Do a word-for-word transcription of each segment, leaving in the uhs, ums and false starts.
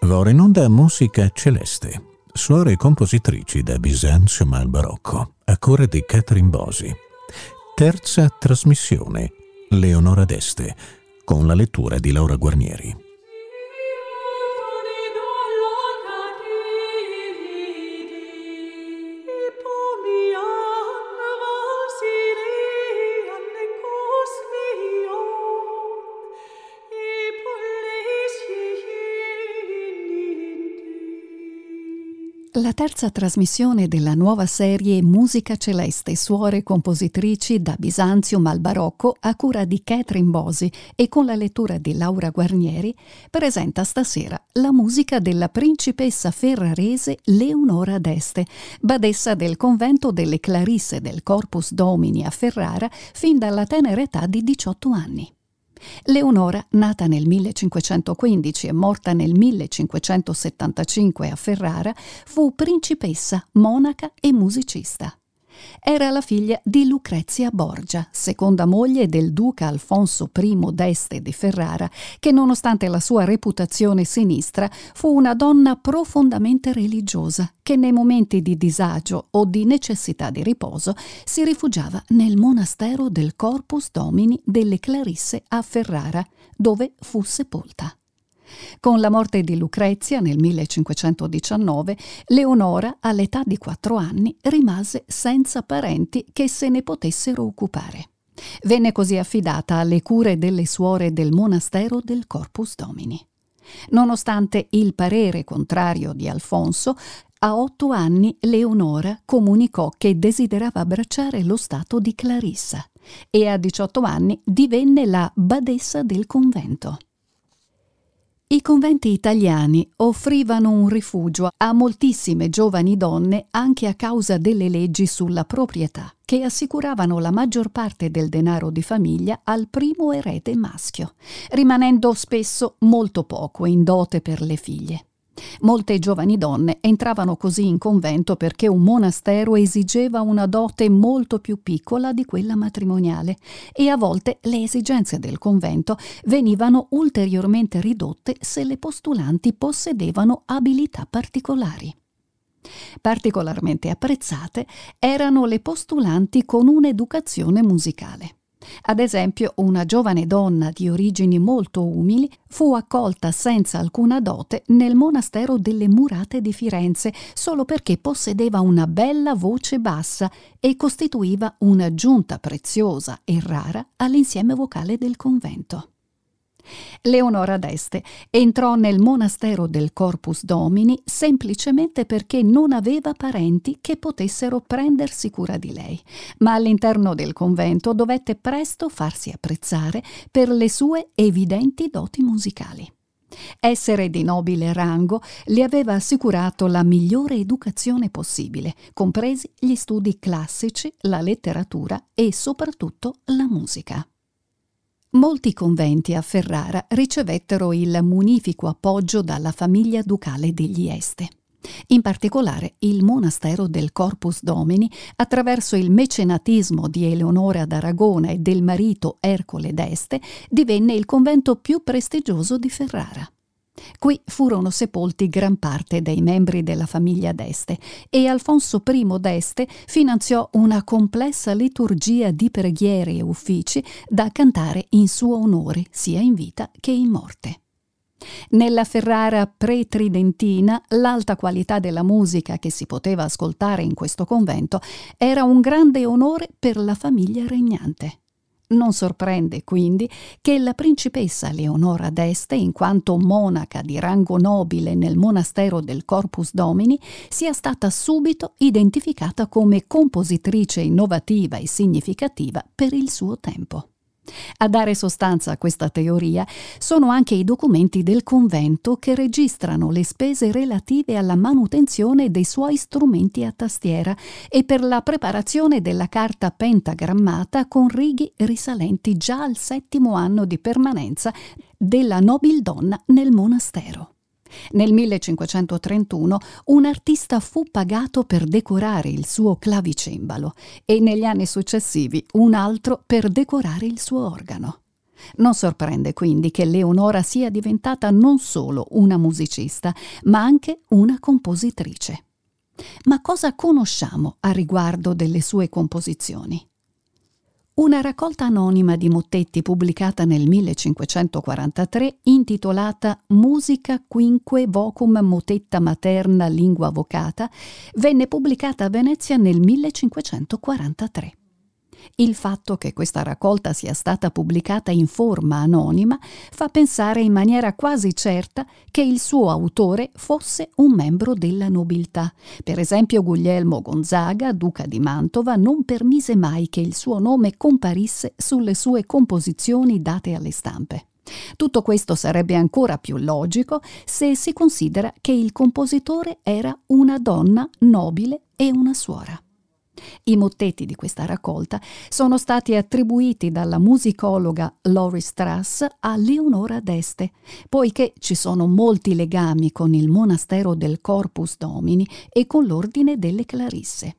Loro in onda Musica Celeste, suore e compositrici da Bisanzio al Barocco, a cura di Catherine Bosi. Terza trasmissione, Leonora d'Este, con la lettura di Laura Guarnieri. La terza trasmissione della nuova serie Musica Celeste, suore e compositrici da Bisanzio al Barocco, a cura di Catherine Bosi e con la lettura di Laura Guarnieri, presenta stasera la musica della principessa ferrarese Leonora d'Este, badessa del convento delle Clarisse del Corpus Domini a Ferrara fin dalla tenera età di diciotto anni. Leonora, nata nel millecinquecentoquindici e morta nel millecinquecentosettantacinque a Ferrara, fu principessa, monaca e musicista. Era la figlia di Lucrezia Borgia, seconda moglie del duca Alfonso I d'Este di Ferrara, che nonostante la sua reputazione sinistra fu una donna profondamente religiosa, che nei momenti di disagio o di necessità di riposo si rifugiava nel monastero del Corpus Domini delle Clarisse a Ferrara, dove fu sepolta. Con la morte di Lucrezia nel millecinquecentodiciannove, Leonora, all'età di quattro anni, rimase senza parenti che se ne potessero occupare. Venne così affidata alle cure delle suore del monastero del Corpus Domini. Nonostante il parere contrario di Alfonso, a otto anni Leonora comunicò che desiderava abbracciare lo stato di Clarissa e a diciotto anni divenne la badessa del convento. I conventi italiani offrivano un rifugio a moltissime giovani donne anche a causa delle leggi sulla proprietà, che assicuravano la maggior parte del denaro di famiglia al primo erede maschio, rimanendo spesso molto poco in dote per le figlie. Molte giovani donne entravano così in convento perché un monastero esigeva una dote molto più piccola di quella matrimoniale e a volte le esigenze del convento venivano ulteriormente ridotte se le postulanti possedevano abilità particolari. Particolarmente apprezzate erano le postulanti con un'educazione musicale. Ad esempio, una giovane donna di origini molto umili fu accolta senza alcuna dote nel monastero delle Murate di Firenze solo perché possedeva una bella voce bassa e costituiva un'aggiunta preziosa e rara all'insieme vocale del convento. Leonora d'Este entrò nel monastero del Corpus Domini semplicemente perché non aveva parenti che potessero prendersi cura di lei, ma all'interno del convento dovette presto farsi apprezzare per le sue evidenti doti musicali. Essere di nobile rango le aveva assicurato la migliore educazione possibile, compresi gli studi classici, la letteratura e soprattutto la musica. Molti conventi a Ferrara ricevettero il munifico appoggio dalla famiglia ducale degli Este. In particolare il monastero del Corpus Domini, attraverso il mecenatismo di Eleonora d'Aragona e del marito Ercole d'Este, divenne il convento più prestigioso di Ferrara. Qui furono sepolti gran parte dei membri della famiglia d'Este e Alfonso I d'Este finanziò una complessa liturgia di preghiere e uffici da cantare in suo onore sia in vita che in morte. Nella Ferrara pre-tridentina, l'alta qualità della musica che si poteva ascoltare in questo convento era un grande onore per la famiglia regnante. Non sorprende quindi che la principessa Leonora d'Este, in quanto monaca di rango nobile nel monastero del Corpus Domini, sia stata subito identificata come compositrice innovativa e significativa per il suo tempo. A dare sostanza a questa teoria sono anche i documenti del convento che registrano le spese relative alla manutenzione dei suoi strumenti a tastiera e per la preparazione della carta pentagrammata con righi risalenti già al settimo anno di permanenza della nobildonna nel monastero. Nel millecinquecentotrentuno un artista fu pagato per decorare il suo clavicembalo e negli anni successivi un altro per decorare il suo organo. Non sorprende quindi che Leonora sia diventata non solo una musicista, ma anche una compositrice. Ma cosa conosciamo a riguardo delle sue composizioni? Una raccolta anonima di mottetti pubblicata nel millecinquecentoquarantatré, intitolata Musica quinque vocum motetta materna lingua vocata, venne pubblicata a Venezia nel millecinquecentoquarantatré. Il fatto che questa raccolta sia stata pubblicata in forma anonima fa pensare in maniera quasi certa che il suo autore fosse un membro della nobiltà. Per esempio, Guglielmo Gonzaga, duca di Mantova, non permise mai che il suo nome comparisse sulle sue composizioni date alle stampe. Tutto questo sarebbe ancora più logico se si considera che il compositore era una donna nobile e una suora. I mottetti di questa raccolta sono stati attribuiti dalla musicologa Laurie Stras a Leonora d'Este, poiché ci sono molti legami con il Monastero del Corpus Domini e con l'Ordine delle Clarisse.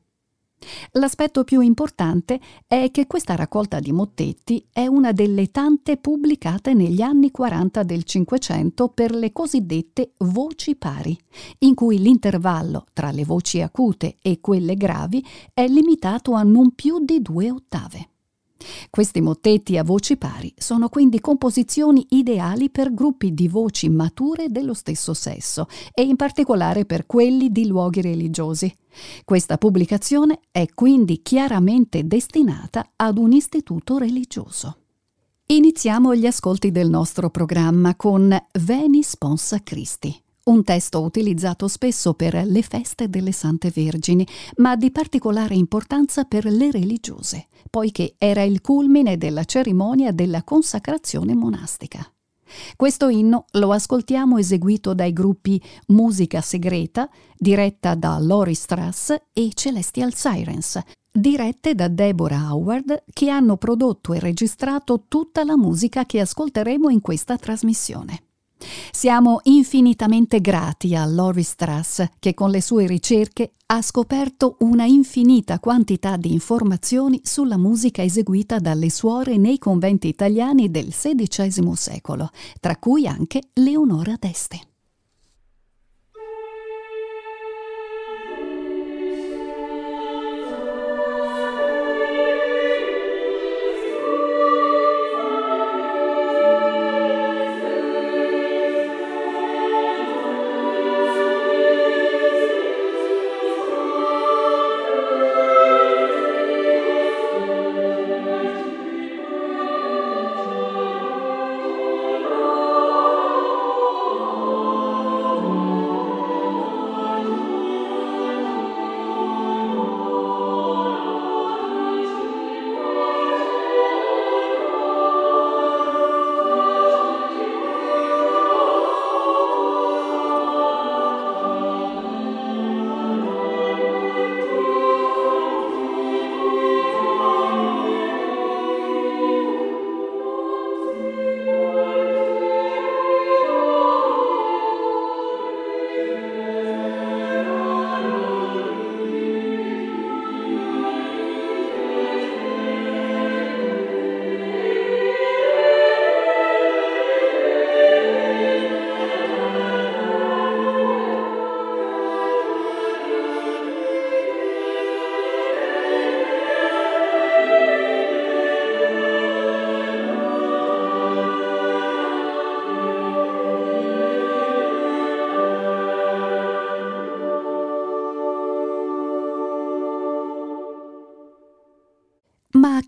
L'aspetto più importante è che questa raccolta di mottetti è una delle tante pubblicate negli anni quaranta del Cinquecento per le cosiddette voci pari, in cui l'intervallo tra le voci acute e quelle gravi è limitato a non più di due ottave. Questi mottetti a voci pari sono quindi composizioni ideali per gruppi di voci mature dello stesso sesso e in particolare per quelli di luoghi religiosi. Questa pubblicazione è quindi chiaramente destinata ad un istituto religioso. Iniziamo gli ascolti del nostro programma con Venis Ponsa Christi, un testo utilizzato spesso per le feste delle Sante Vergini, ma di particolare importanza per le religiose, poiché era il culmine della cerimonia della consacrazione monastica. Questo inno lo ascoltiamo eseguito dai gruppi Musica Secreta, diretta da Laurie Stras, e Celestial Sirens, dirette da Deborah Howard, che hanno prodotto e registrato tutta la musica che ascolteremo in questa trasmissione. Siamo infinitamente grati a Laurie Stras, che con le sue ricerche ha scoperto una infinita quantità di informazioni sulla musica eseguita dalle suore nei conventi italiani del sedicesimo secolo, tra cui anche Leonora d'Este.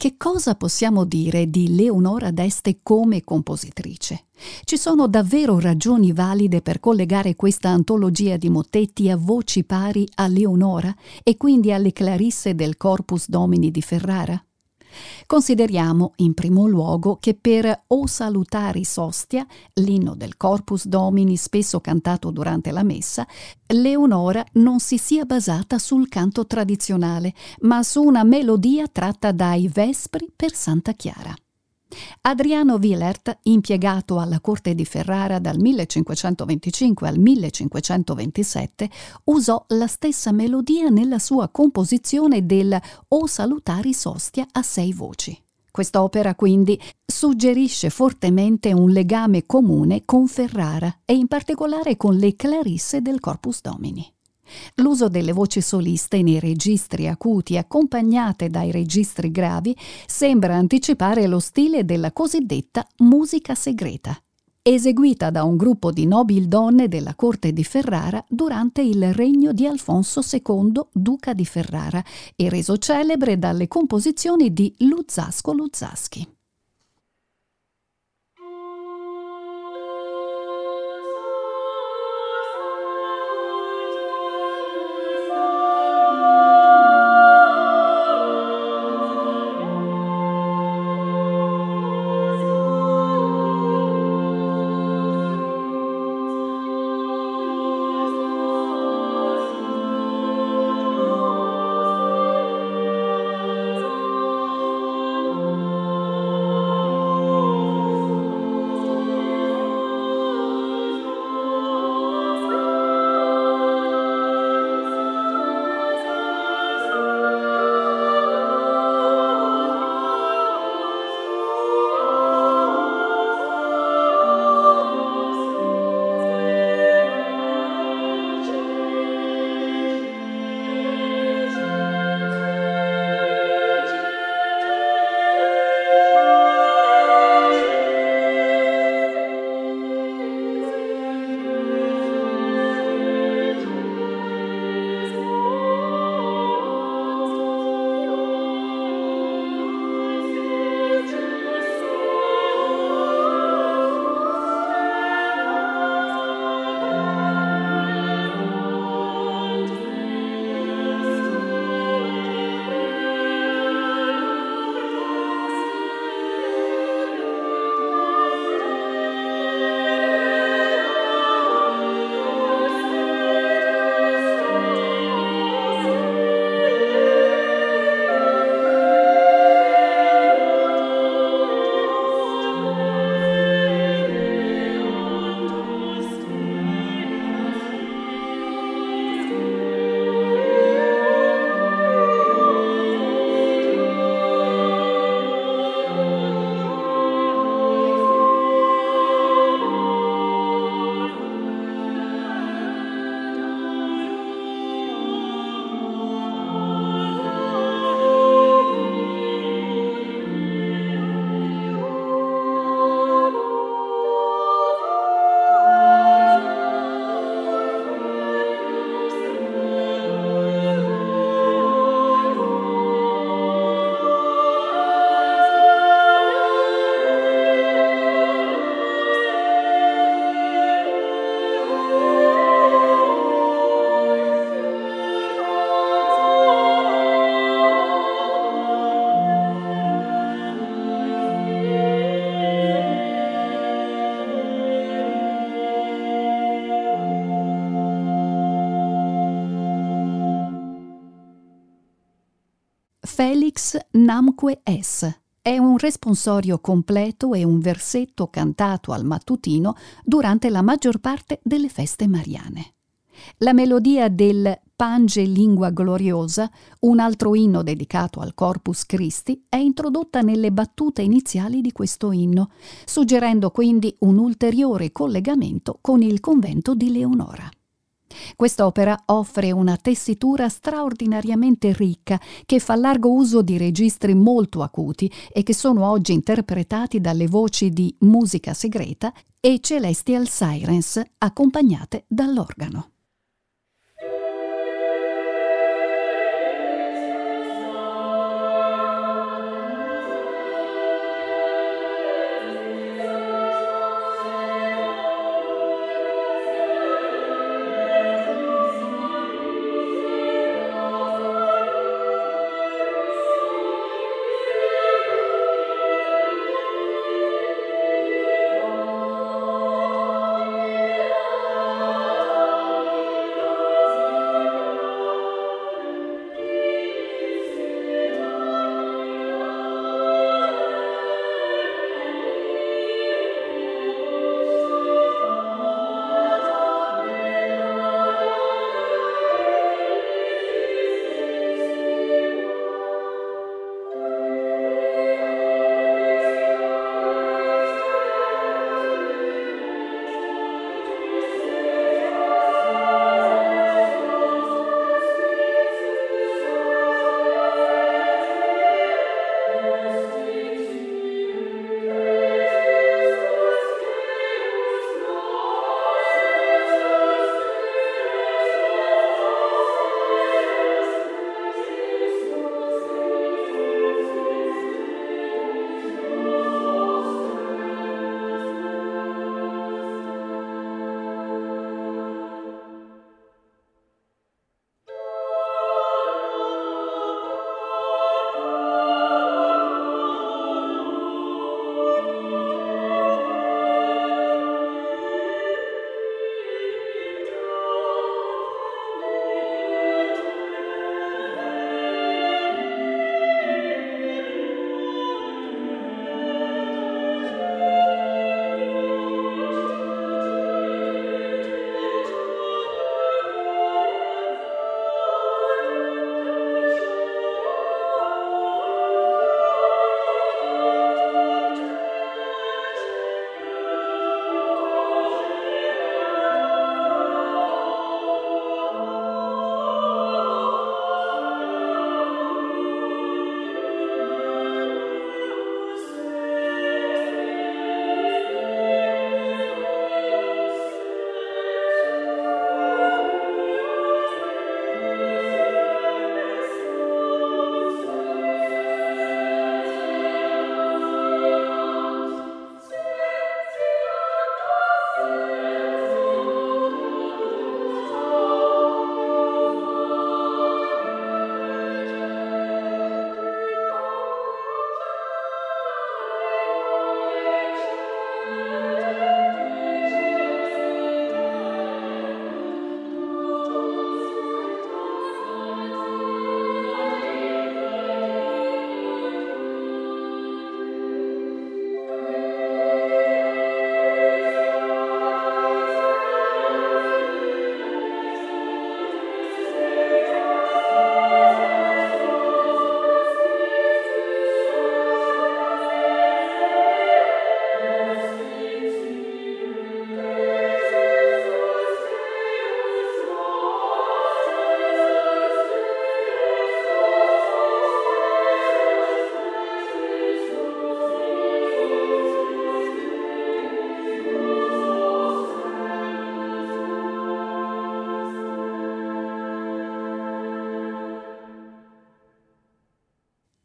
Che cosa possiamo dire di Leonora d'Este come compositrice? Ci sono davvero ragioni valide per collegare questa antologia di mottetti a voci pari a Leonora e quindi alle Clarisse del Corpus Domini di Ferrara? Consideriamo in primo luogo che per O Salutaris Ostia, l'inno del Corpus Domini spesso cantato durante la messa, Leonora non si sia basata sul canto tradizionale, ma su una melodia tratta dai Vespri per Santa Chiara. Adriano Willert, impiegato alla corte di Ferrara dal millecinquecentoventicinque al millecinquecentoventisette, usò la stessa melodia nella sua composizione del O salutari Ostia a sei voci. Quest'opera quindi suggerisce fortemente un legame comune con Ferrara e in particolare con le Clarisse del Corpus Domini. L'uso delle voci soliste nei registri acuti accompagnate dai registri gravi sembra anticipare lo stile della cosiddetta musica segreta, eseguita da un gruppo di nobildonne della corte di Ferrara durante il regno di Alfonso secondo, duca di Ferrara, e reso celebre dalle composizioni di Luzzasco Luzzaschi. Felix Namque Es è un responsorio completo e un versetto cantato al mattutino durante la maggior parte delle feste mariane. La melodia del Pange Lingua Gloriosa, un altro inno dedicato al Corpus Christi, è introdotta nelle battute iniziali di questo inno, suggerendo quindi un ulteriore collegamento con il convento di Leonora. Quest'opera offre una tessitura straordinariamente ricca che fa largo uso di registri molto acuti e che sono oggi interpretati dalle voci di Musica Segreta e Celestial Sirens accompagnate dall'organo.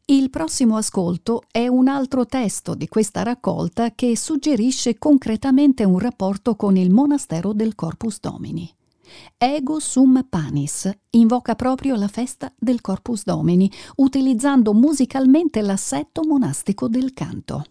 Il prossimo ascolto è un altro testo di questa raccolta che suggerisce concretamente un rapporto con il monastero del Corpus Domini. Ego sum panis invoca proprio la festa del Corpus Domini, utilizzando musicalmente l'assetto monastico del canto.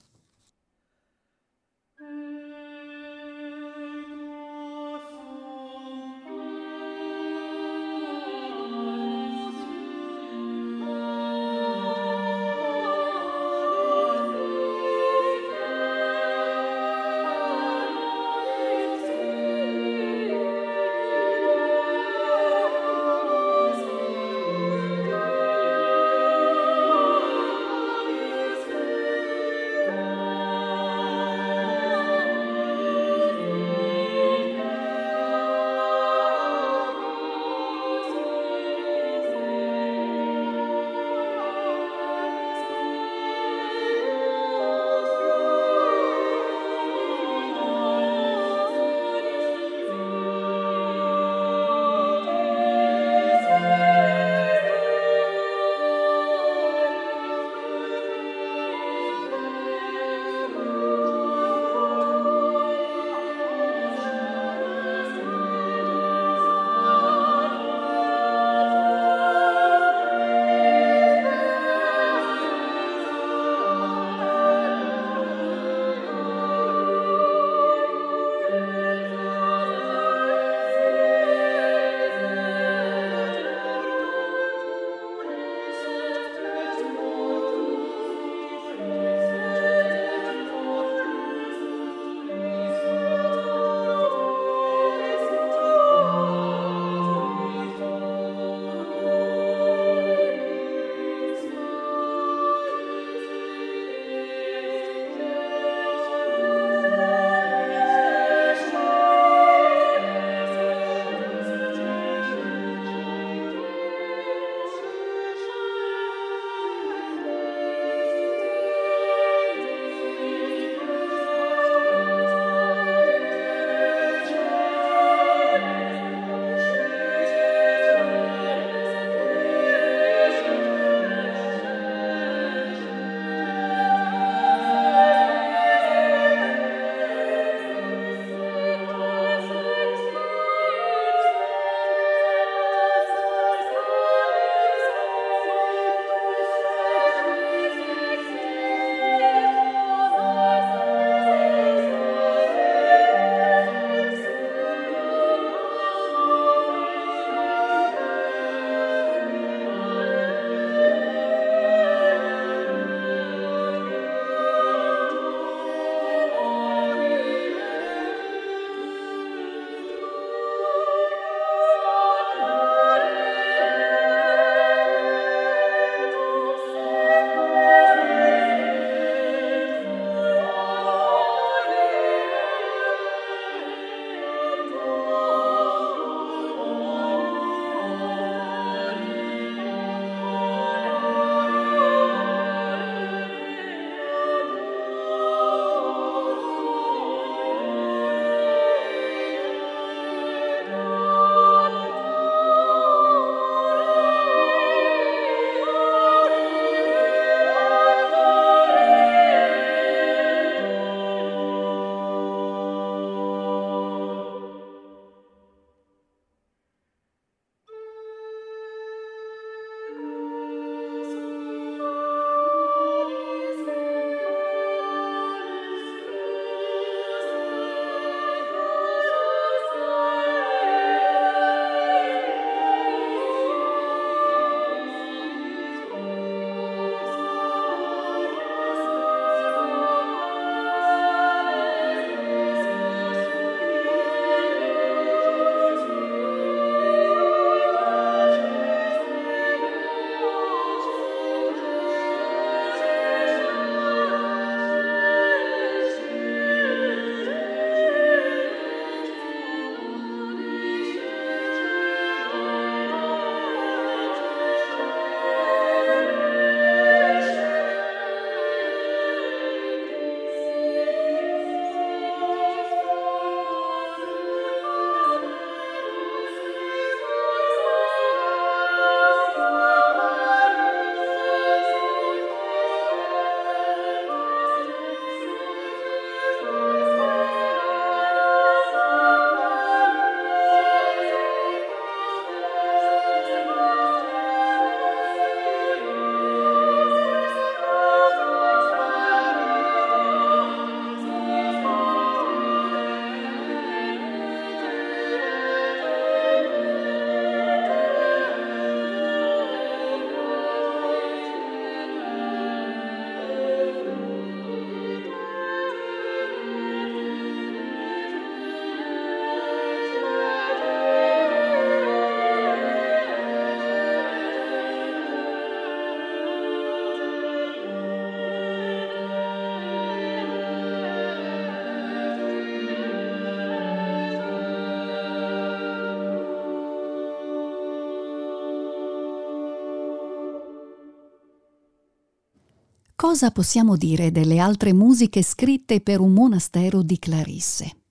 Cosa possiamo dire delle altre musiche scritte per un monastero di Clarisse?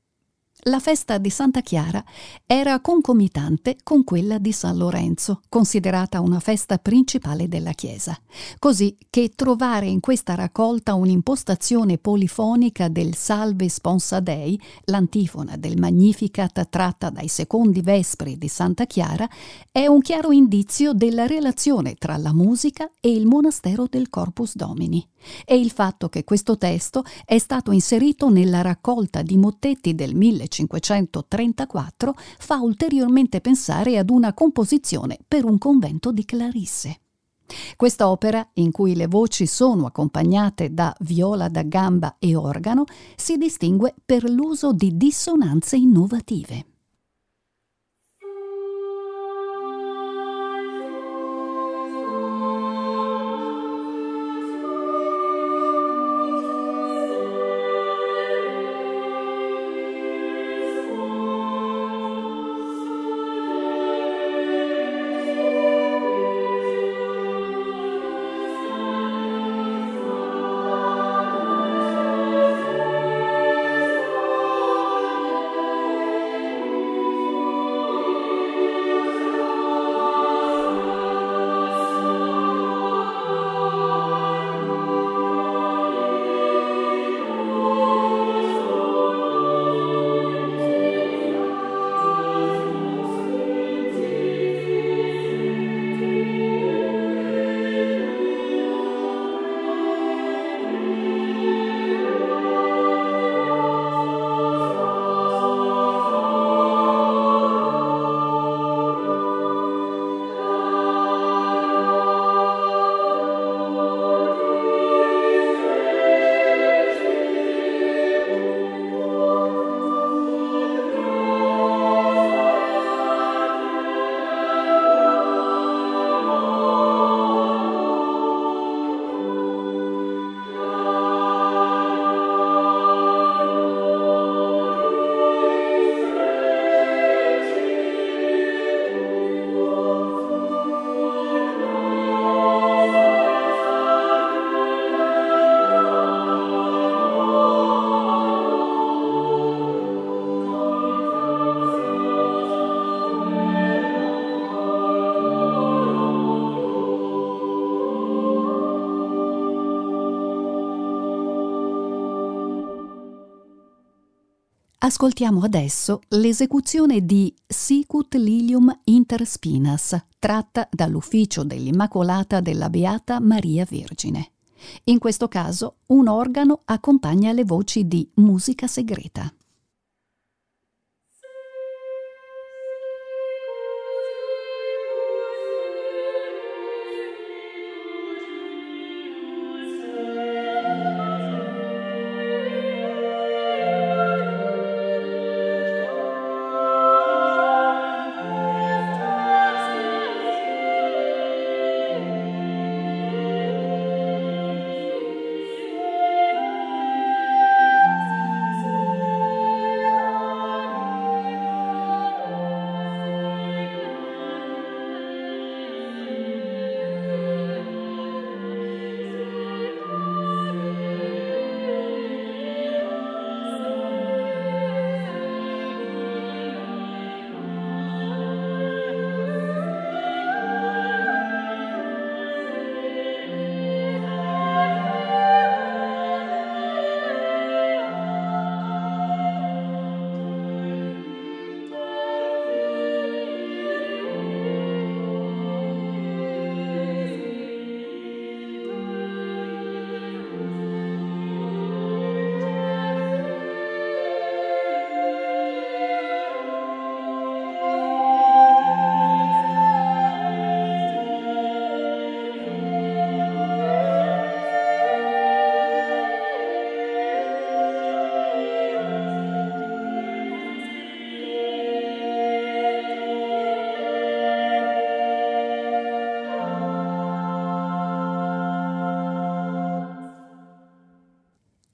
La festa di Santa Chiara era concomitante con quella di San Lorenzo, considerata una festa principale della Chiesa, così che trovare in questa raccolta un'impostazione polifonica del Salve Sponsa Dei, l'antifona del Magnificat tratta dai secondi vespri di Santa Chiara, è un chiaro indizio della relazione tra la musica e il monastero del Corpus Domini. E il fatto che questo testo è stato inserito nella raccolta di mottetti del millecinquecentotrentaquattro fa ulteriormente pensare ad una composizione per un convento di Clarisse. Quest'opera, in cui le voci sono accompagnate da viola da gamba e organo, si distingue per l'uso di dissonanze innovative. Ascoltiamo adesso l'esecuzione di Sicut Lilium Inter Spinas, tratta dall'ufficio dell'Immacolata della Beata Maria Vergine. In questo caso un organo accompagna le voci di Musica Segreta.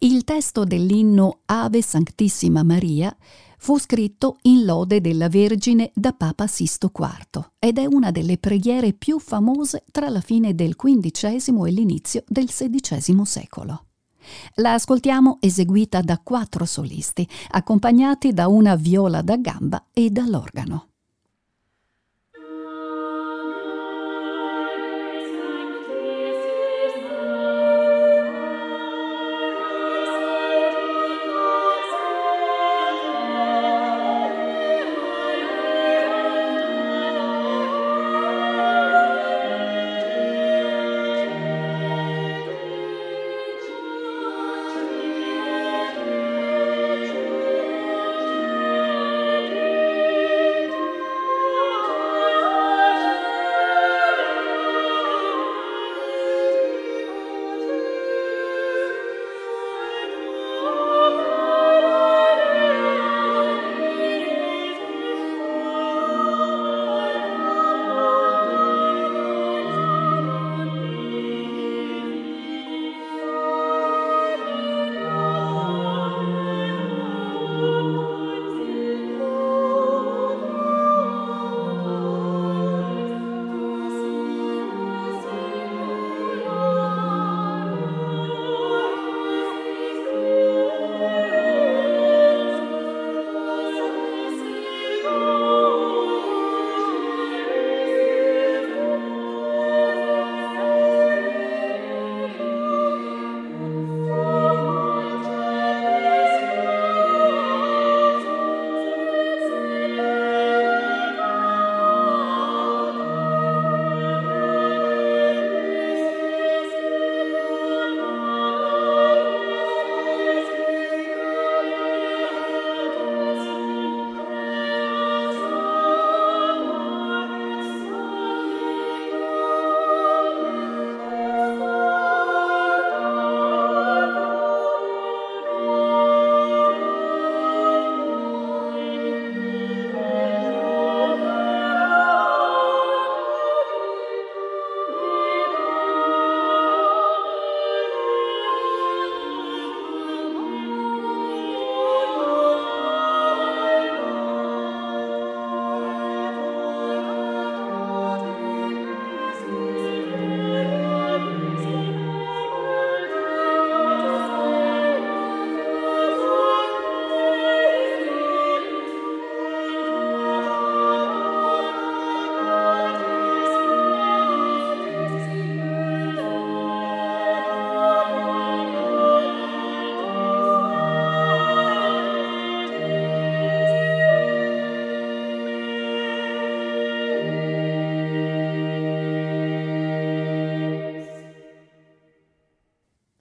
Il testo dell'inno Ave Sanctissima Maria fu scritto in lode della Vergine da Papa Sisto quarto ed è una delle preghiere più famose tra la fine del quindicesimo e l'inizio del sedicesimo secolo. La ascoltiamo eseguita da quattro solisti, accompagnati da una viola da gamba e dall'organo.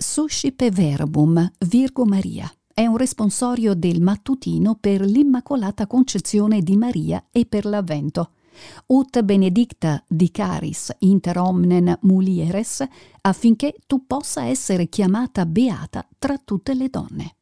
Suscipe Verbum, Virgo Maria, è un responsorio del mattutino per l'Immacolata Concezione di Maria e per l'Avvento. Ut benedicta dicaris inter omnen mulieres, affinché tu possa essere chiamata beata tra tutte le donne.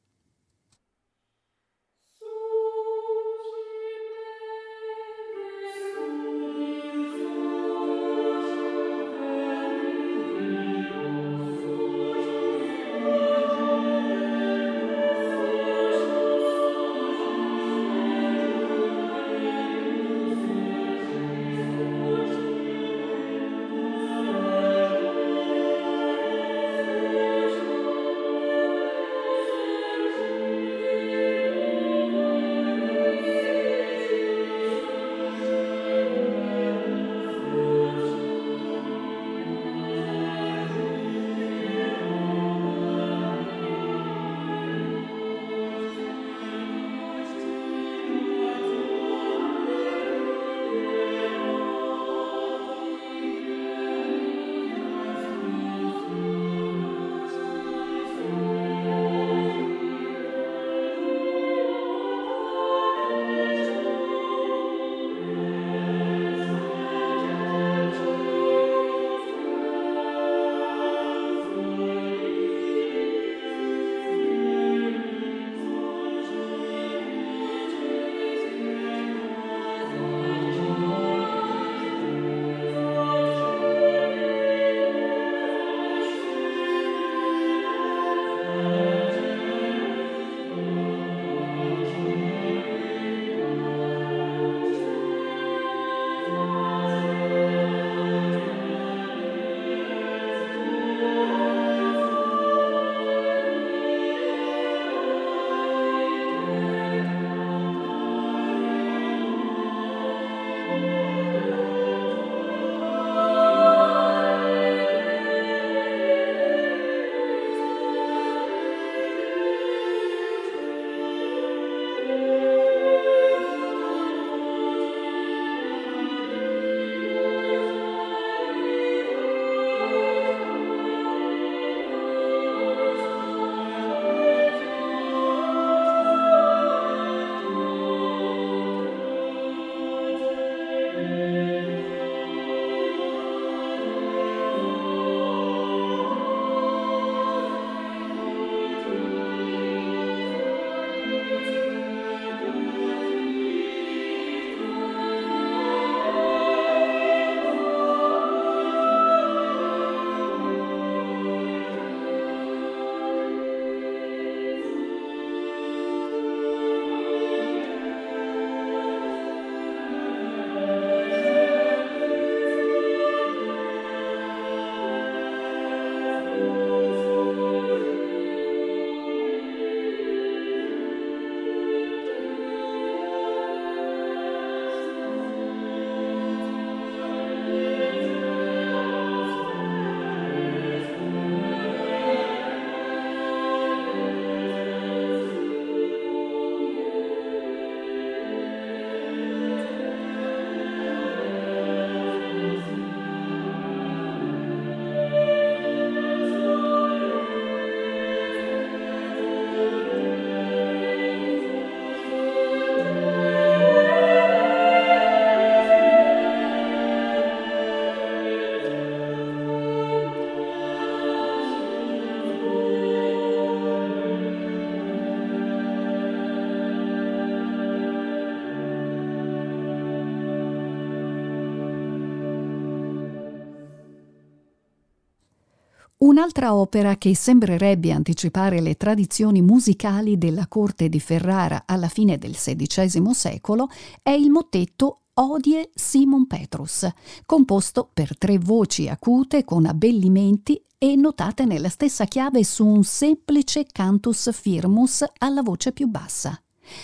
Un'altra opera che sembrerebbe anticipare le tradizioni musicali della corte di Ferrara alla fine del sedicesimo secolo è il mottetto Odie Simon Petrus, composto per tre voci acute con abbellimenti e notate nella stessa chiave su un semplice cantus firmus alla voce più bassa,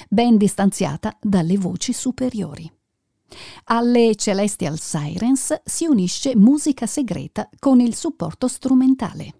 ben distanziata dalle voci superiori. Alle Celestial Sirens si unisce Musica Secreta con il supporto strumentale.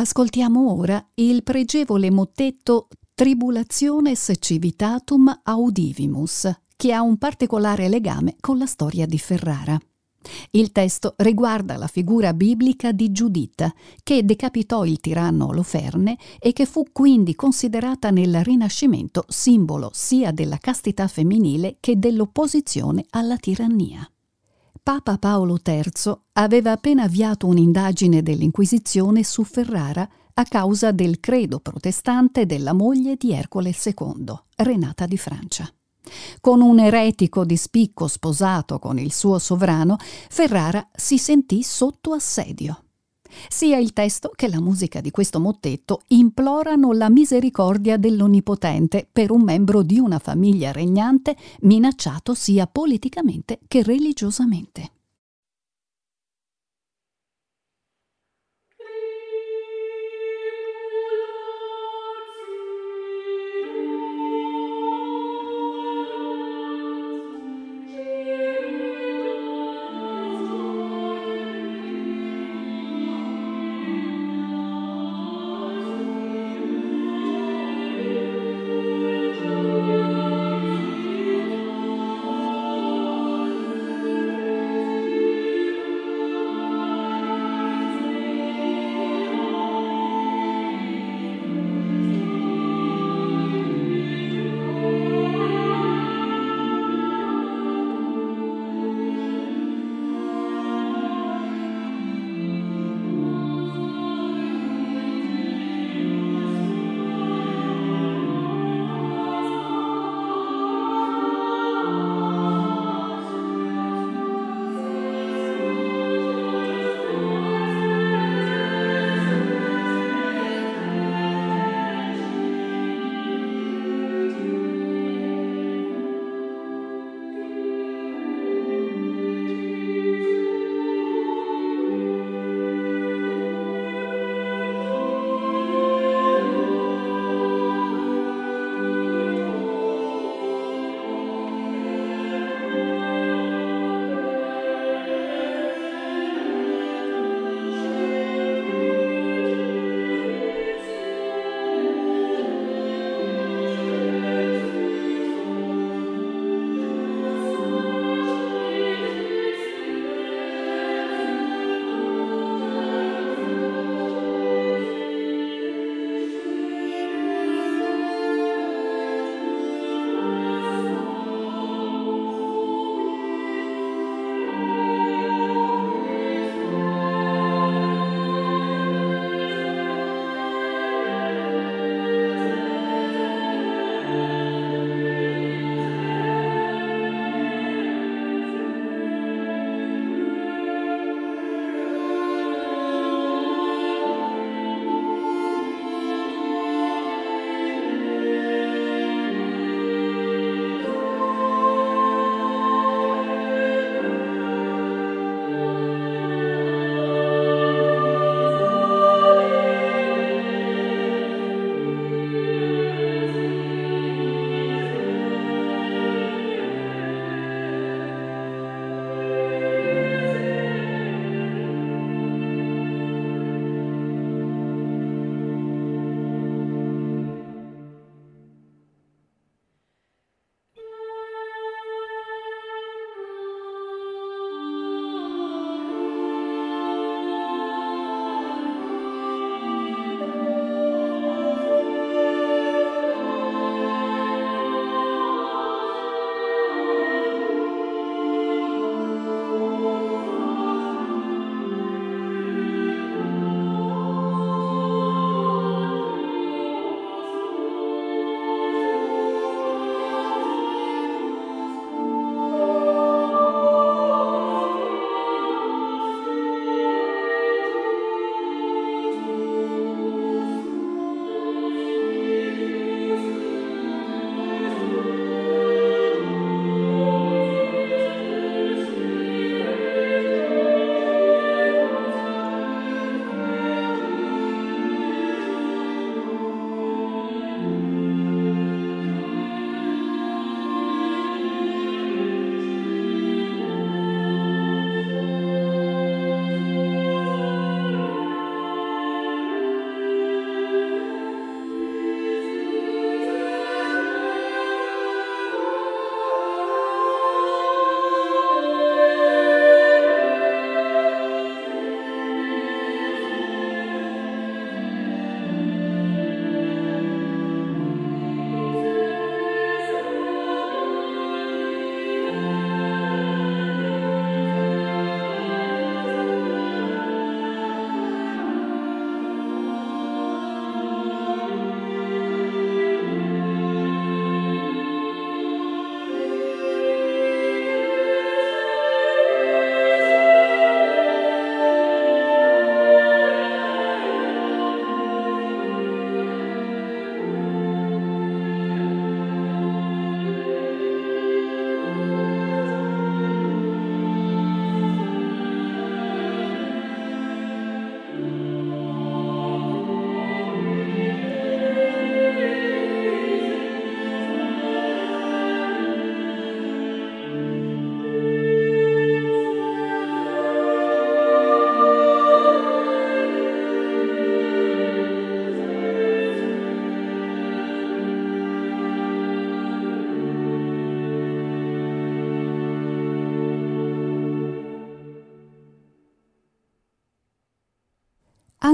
Ascoltiamo ora il pregevole mottetto Tribulationes Civitatum Audivimus, che ha un particolare legame con la storia di Ferrara. Il testo riguarda la figura biblica di Giuditta, che decapitò il tiranno Oloferne e che fu quindi considerata nel Rinascimento simbolo sia della castità femminile che dell'opposizione alla tirannia. Papa Paolo terzo aveva appena avviato un'indagine dell'Inquisizione su Ferrara a causa del credo protestante della moglie di Ercole secondo, Renata di Francia. Con un eretico di spicco sposato con il suo sovrano, Ferrara si sentì sotto assedio. Sia il testo che la musica di questo mottetto implorano la misericordia dell'Onnipotente per un membro di una famiglia regnante minacciato sia politicamente che religiosamente.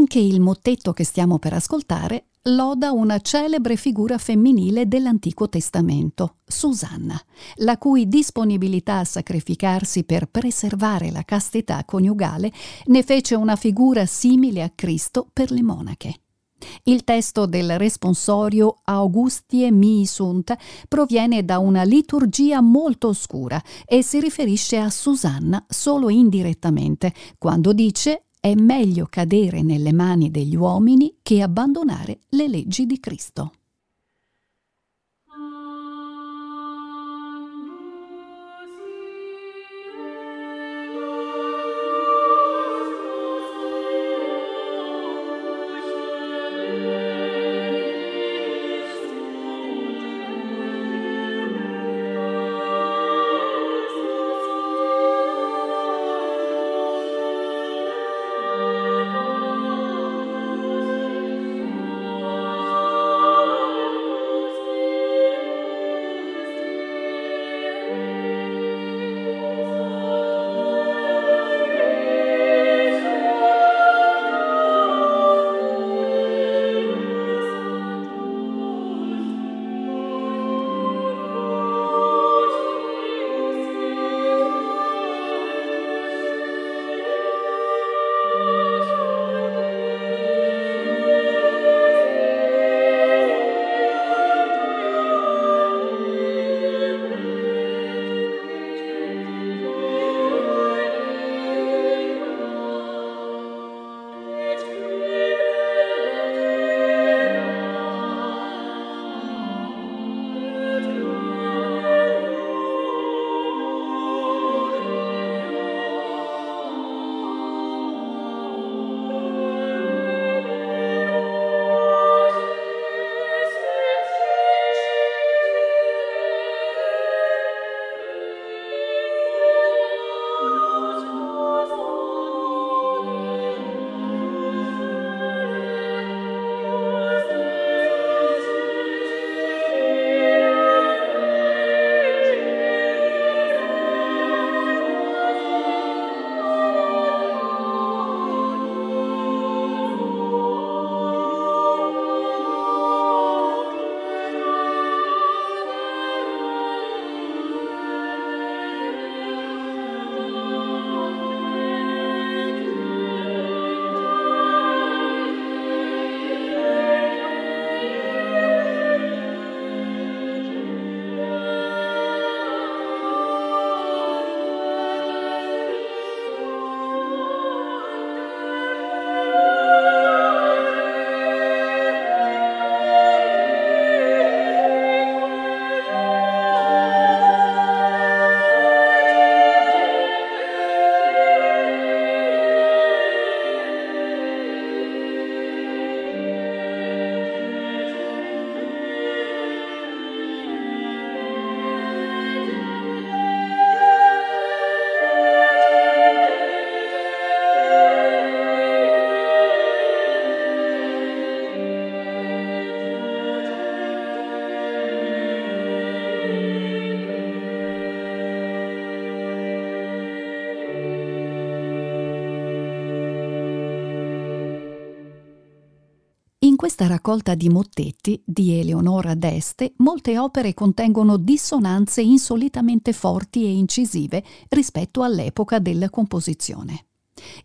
anche il mottetto che stiamo per ascoltare loda una celebre figura femminile dell'Antico Testamento, Susanna, la cui disponibilità a sacrificarsi per preservare la castità coniugale ne fece una figura simile a Cristo per le monache. Il testo del responsorio Augustie mihi sunt proviene da una liturgia molto oscura e si riferisce a Susanna solo indirettamente, quando dice: «È meglio cadere nelle mani degli uomini che abbandonare le leggi di Cristo». In questa raccolta di mottetti di Eleonora d'Este molte opere contengono dissonanze insolitamente forti e incisive rispetto all'epoca della composizione.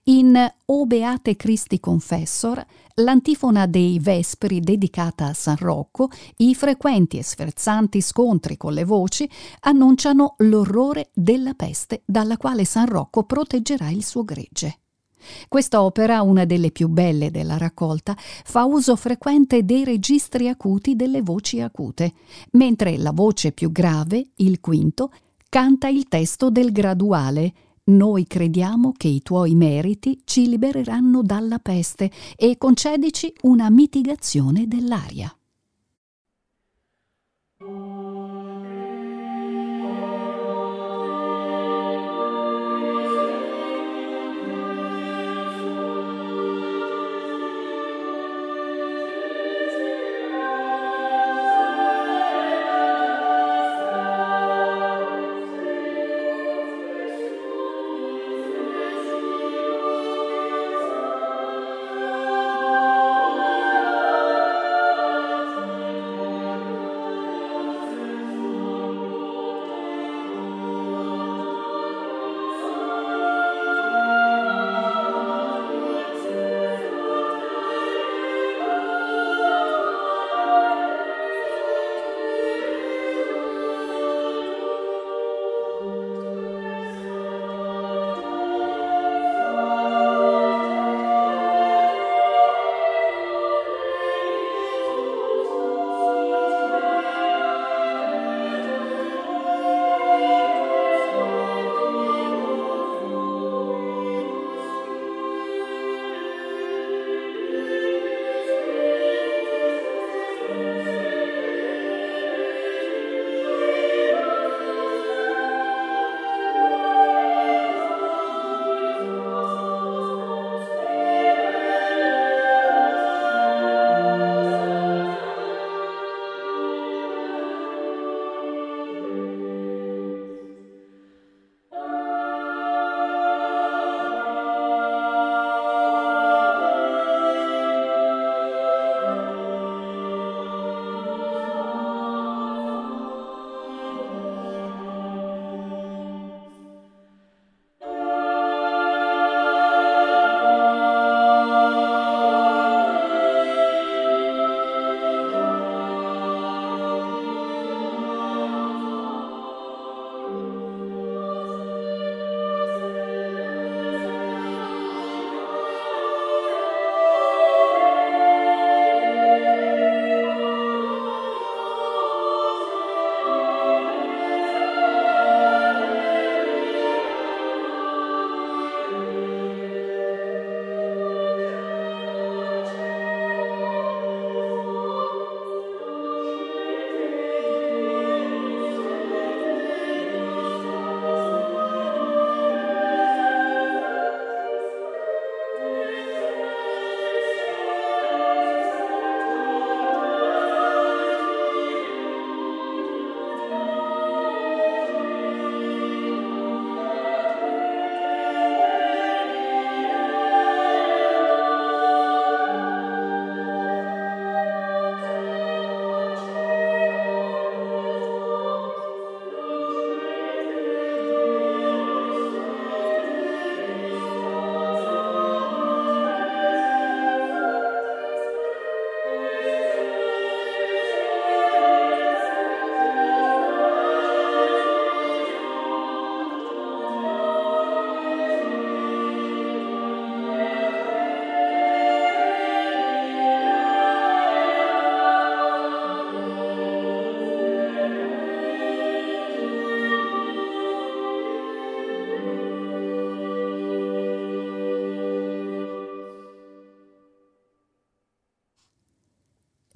In O Beate Christi Confessor, l'antifona dei Vespri dedicata a San Rocco, i frequenti e sferzanti scontri con le voci annunciano l'orrore della peste dalla quale San Rocco proteggerà il suo gregge. Quest'opera, una delle più belle della raccolta, fa uso frequente dei registri acuti delle voci acute, mentre la voce più grave, il quinto, canta il testo del graduale «Noi crediamo che i tuoi meriti ci libereranno dalla peste e concedici una mitigazione dell'aria».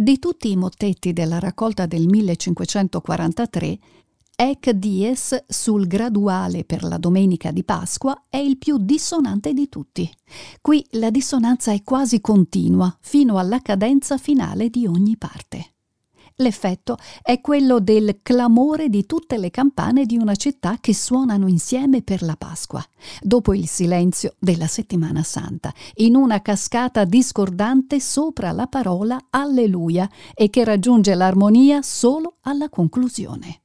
Di tutti i mottetti della raccolta del millecinquecentoquarantatré, Ec Dies sul graduale per la domenica di Pasqua è il più dissonante di tutti. Qui la dissonanza è quasi continua fino alla cadenza finale di ogni parte. L'effetto è quello del clamore di tutte le campane di una città che suonano insieme per la Pasqua, dopo il silenzio della Settimana Santa, in una cascata discordante sopra la parola Alleluia e che raggiunge l'armonia solo alla conclusione.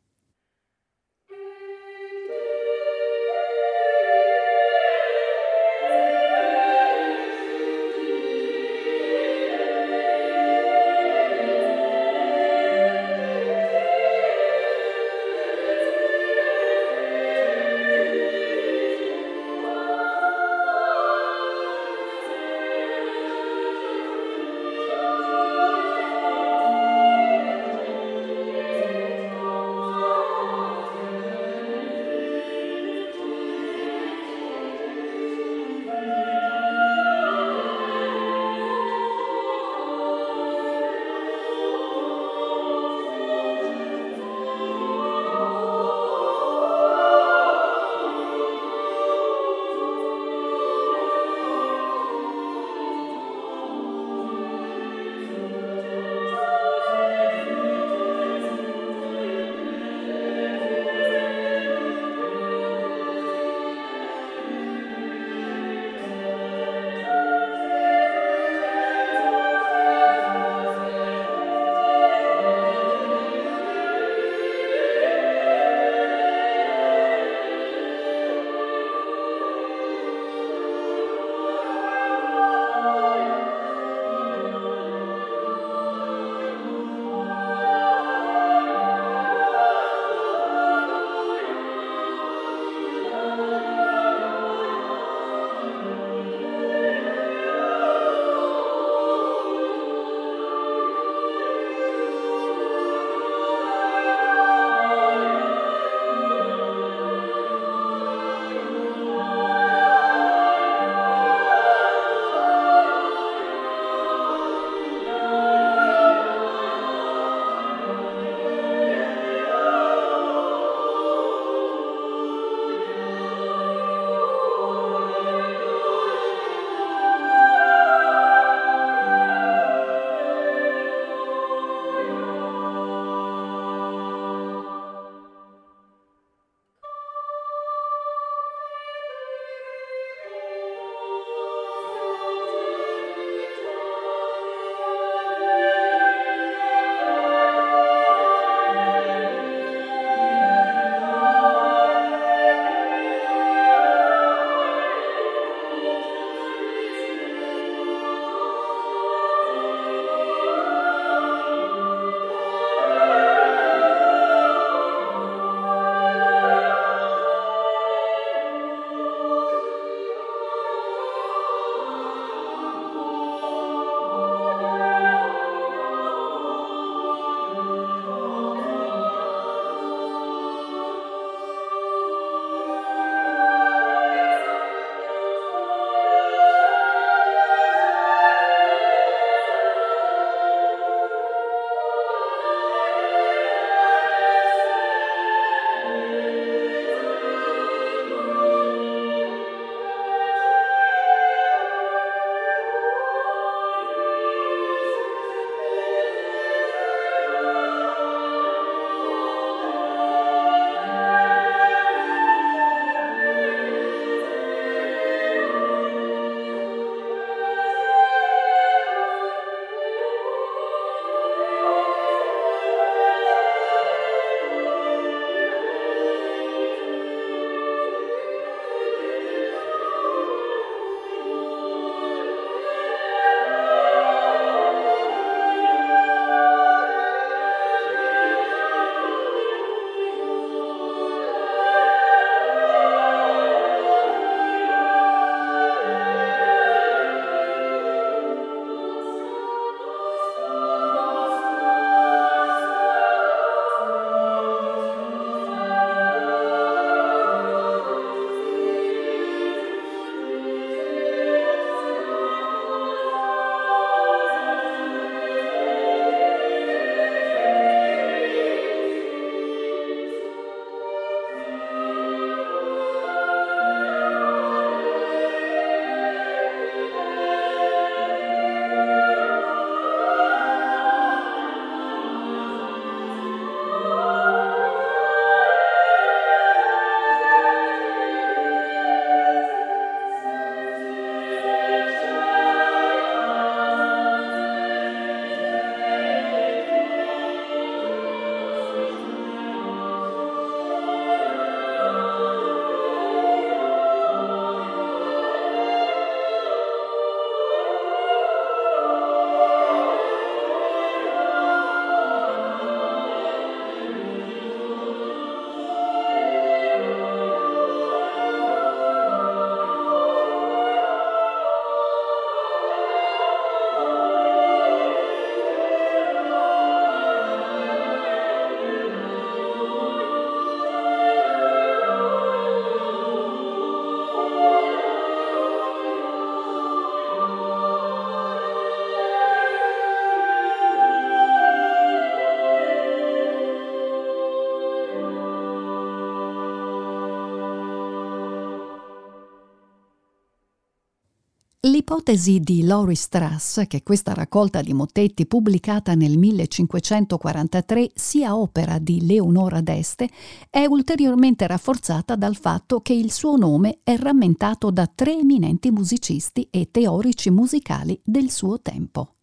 L'ipotesi di Laurie Stras che questa raccolta di mottetti pubblicata nel millecinquecentoquarantatré sia opera di Leonora d'Este è ulteriormente rafforzata dal fatto che il suo nome è rammentato da tre eminenti musicisti e teorici musicali del suo tempo: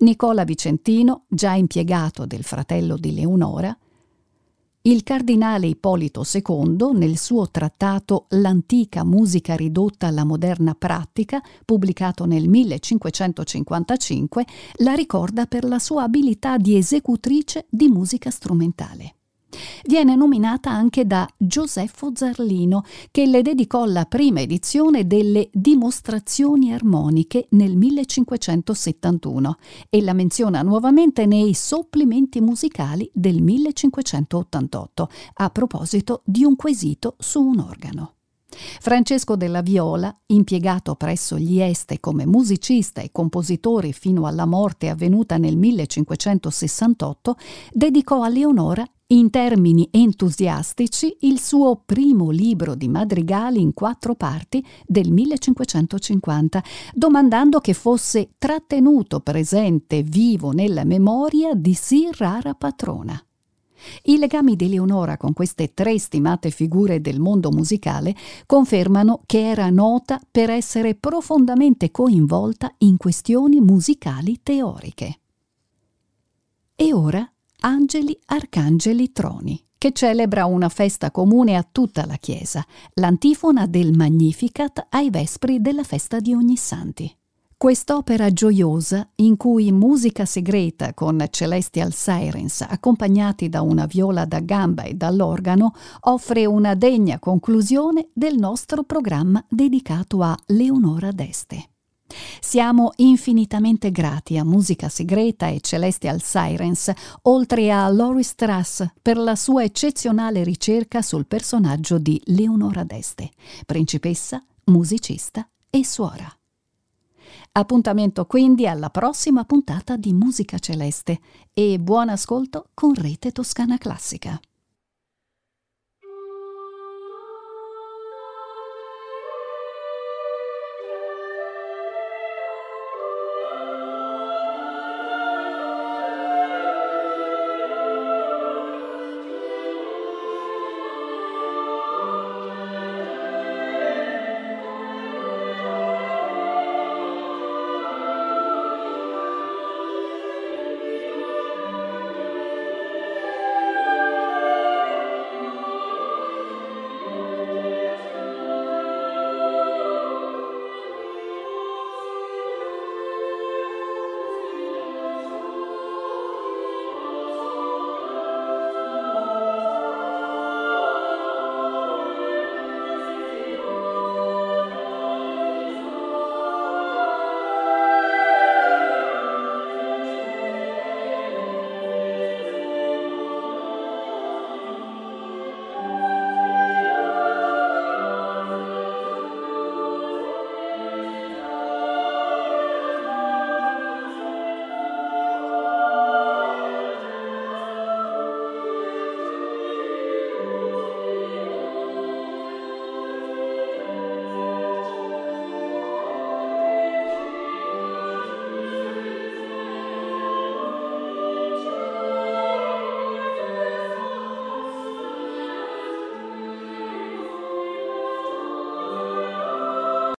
Nicola Vicentino, già impiegato del fratello di Leonora, il cardinale Ippolito secondo, nel suo trattato L'antica musica ridotta alla moderna pratica, pubblicato nel millecinquecentocinquantacinque, la ricorda per la sua abilità di esecutrice di musica strumentale. Viene nominata anche da Gioseffo Zarlino, che le dedicò la prima edizione delle Dimostrazioni armoniche nel millecinquecentosettantuno e la menziona nuovamente nei Supplimenti musicali del millecinquecentottantotto, a proposito di un quesito su un organo. Francesco della Viola, impiegato presso gli Este come musicista e compositore fino alla morte avvenuta nel millecinquecentosessantotto, dedicò a Leonora in termini entusiastici il suo primo libro di madrigali in quattro parti del millecinquecentocinquanta, domandando che fosse trattenuto presente vivo nella memoria di sì rara patrona. I legami di Leonora con queste tre stimate figure del mondo musicale confermano che era nota per essere profondamente coinvolta in questioni musicali teoriche. E ora Angeli, Arcangeli, Troni, che celebra una festa comune a tutta la Chiesa, l'antifona del Magnificat ai vespri della festa di Ognissanti. Quest'opera gioiosa, in cui Musica Segreta con Celestial Sirens, accompagnati da una viola da gamba e dall'organo, offre una degna conclusione del nostro programma dedicato a Leonora d'Este. Siamo infinitamente grati a Musica Segreta e Celestial Sirens, oltre a Laurie Stras per la sua eccezionale ricerca sul personaggio di Leonora d'Este, principessa, musicista e suora. Appuntamento quindi alla prossima puntata di Musica Celeste e buon ascolto con Rete Toscana Classica.